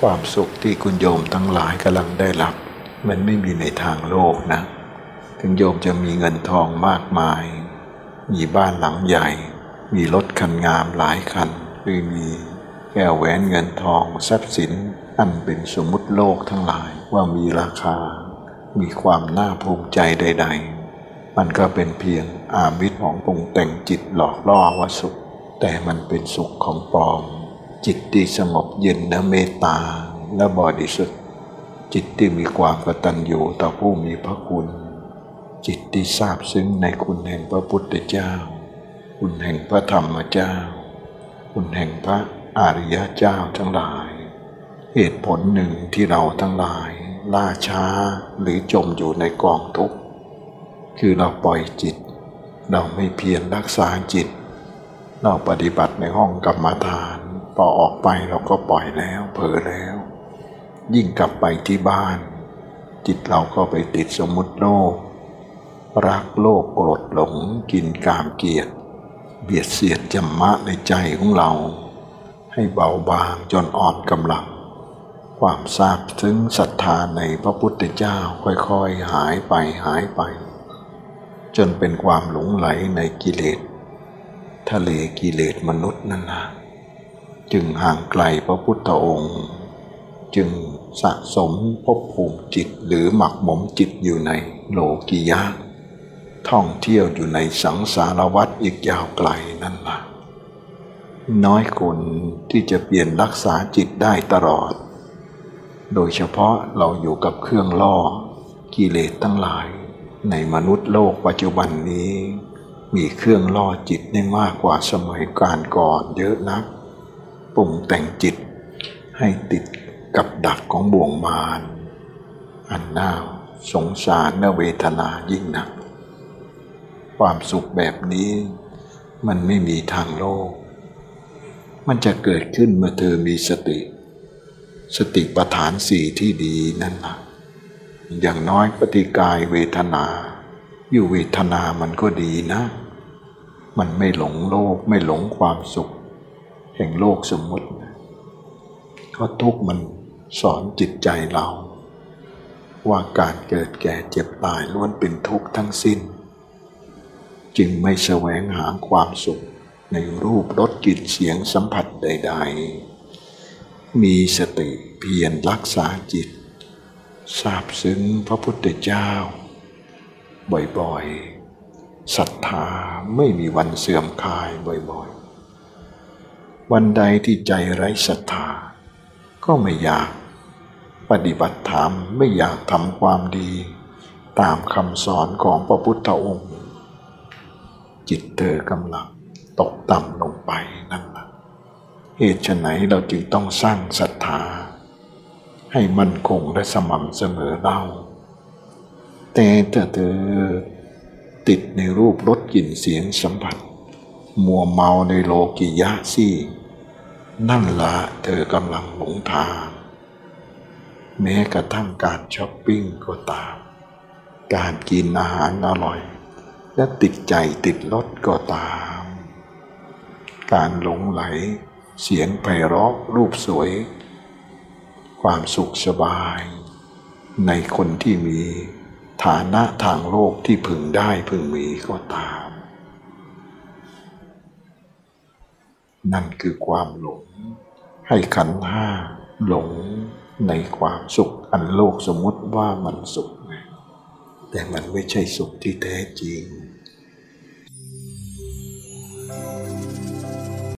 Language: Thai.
ความสุขที่คุณโยมทั้งหลายกำลังได้รับมันไม่มีในทางโลกนะถึงโยมจะมีเงินทองมากมายมีบ้านหลังใหญ่มีรถคันงามหลายคันหรือมีแก้วแหวนเงินทองทรัพย์สินอันเป็นสมมุติโลกทั้งหลายว่ามีราคามีความน่าภูมิใจใดๆมันก็เป็นเพียงอามิตรของปรุงแต่งจิตหลอกล่อว่าสุขแต่มันเป็นสุขของปลอมจิตที่สงบเย็นและเมตตาและบริสุทธิ์จิตที่มีความกตัญญูต่อผู้มีพระคุณจิตที่ซาบซึ้งในคุณแห่งพระพุทธเจ้าคุณแห่งพระธรรมเจ้าคุณแห่งพระอริยเจ้าทั้งหลายเหตุผลหนึ่งที่เราทั้งหลายล่าช้าหรือจมอยู่ในกองทุกข์คือเราปล่อยจิตเราไม่เพียรรักษาจิตเราปฏิบัติในห้องกรรมฐานพอออกไปเราก็ปล่อยแล้วเผลอแล้วยิ่งกลับไปที่บ้านจิตเราก็ไปติดสมมุติโลกรักโลกโกรธหลงกินกามเกียรติเบียดเสียดธรรมะในใจของเราให้เบาบางจนอ่อนกำลังความซาบซึ้งศรัทธาในพระพุทธเจ้าค่อยๆหายไปจนเป็นความหลงไหลในกิเลสทะเลกิเลสมนุษย์นั่นล่ะจึงห่างไกลพระพุทธองค์จึงสะสมภพภูมิจิตหรือหมักหมมจิตอยู่ในโลกียะท่องเที่ยวอยู่ในสังสารวัฏอีกยาวไกลนั่นล่ะน้อยคนที่จะเปลี่ยนรักษาจิตได้ตลอดโดยเฉพาะเราอยู่กับเครื่องล่อกิเลสทั้งหลายในมนุษย์โลกปัจจุบันนี้มีเครื่องล่อจิตได้มากกว่าสมัยการก่อนเยอะนักปรุงแต่งจิตให้ติดกับดักของบ่วงมารอันน่าสงสารและเวทนายิ่งนักความสุขแบบนี้มันไม่มีทางโลกมันจะเกิดขึ้นเมื่อเธอมีสติปัฏฐานสี่ที่ดีนั่นล่ะอย่างน้อยปฏิกายเวทนาอยู่เวทนามันก็ดีนะมันไม่หลงโลกไม่หลงความสุขแห่งโลกสมมุติเพราะทุกข์มันสอนจิตใจเราว่าการเกิดแก่เจ็บตายล้วนเป็นทุกข์ทั้งสิ้นจึงไม่แสวงหาความสุขในรูปรสกลิ่นเสียงสัมผัสใดๆมีสติเพียรรักษาจิตซาบซึ้งพระพุทธเจ้าบ่อยๆศรัทธาไม่มีวันเสื่อมคลายบ่อยๆวันใดที่ใจไร้ศรัทธาก็ไม่อยากปฏิบัติธรรมไม่อยากทำความดีตามคำสอนของพระพุทธองค์จิตเธอกำลังตกต่ำลงไปนั่นแหละเหตุไฉนเราจึงต้องสร้างศรัทธาให้มั่นคงและสม่ำเสมอเราแต่ถ้าเธอติดในรูปรสกลิ่นเสียงสัมผัสมัวเมาในโลกิยะซี่นั่นละเธอกำลังหลงทางแม้กระทั่งการช้อปปิ้งก็ตามการกินอาหารอร่อยและติดใจติดรสก็ตามการหลงไหลเสียงไพเราะรูปสวยความสุขสบายในคนที่มีฐานะทางโลกที่พึงได้พึงมีก็ตามนั่นคือความหลงให้ขันธ์ห้าหลงในความสุขอันโลกสมมติว่ามันสุขแต่มันไม่ใช่สุขที่แท้จริง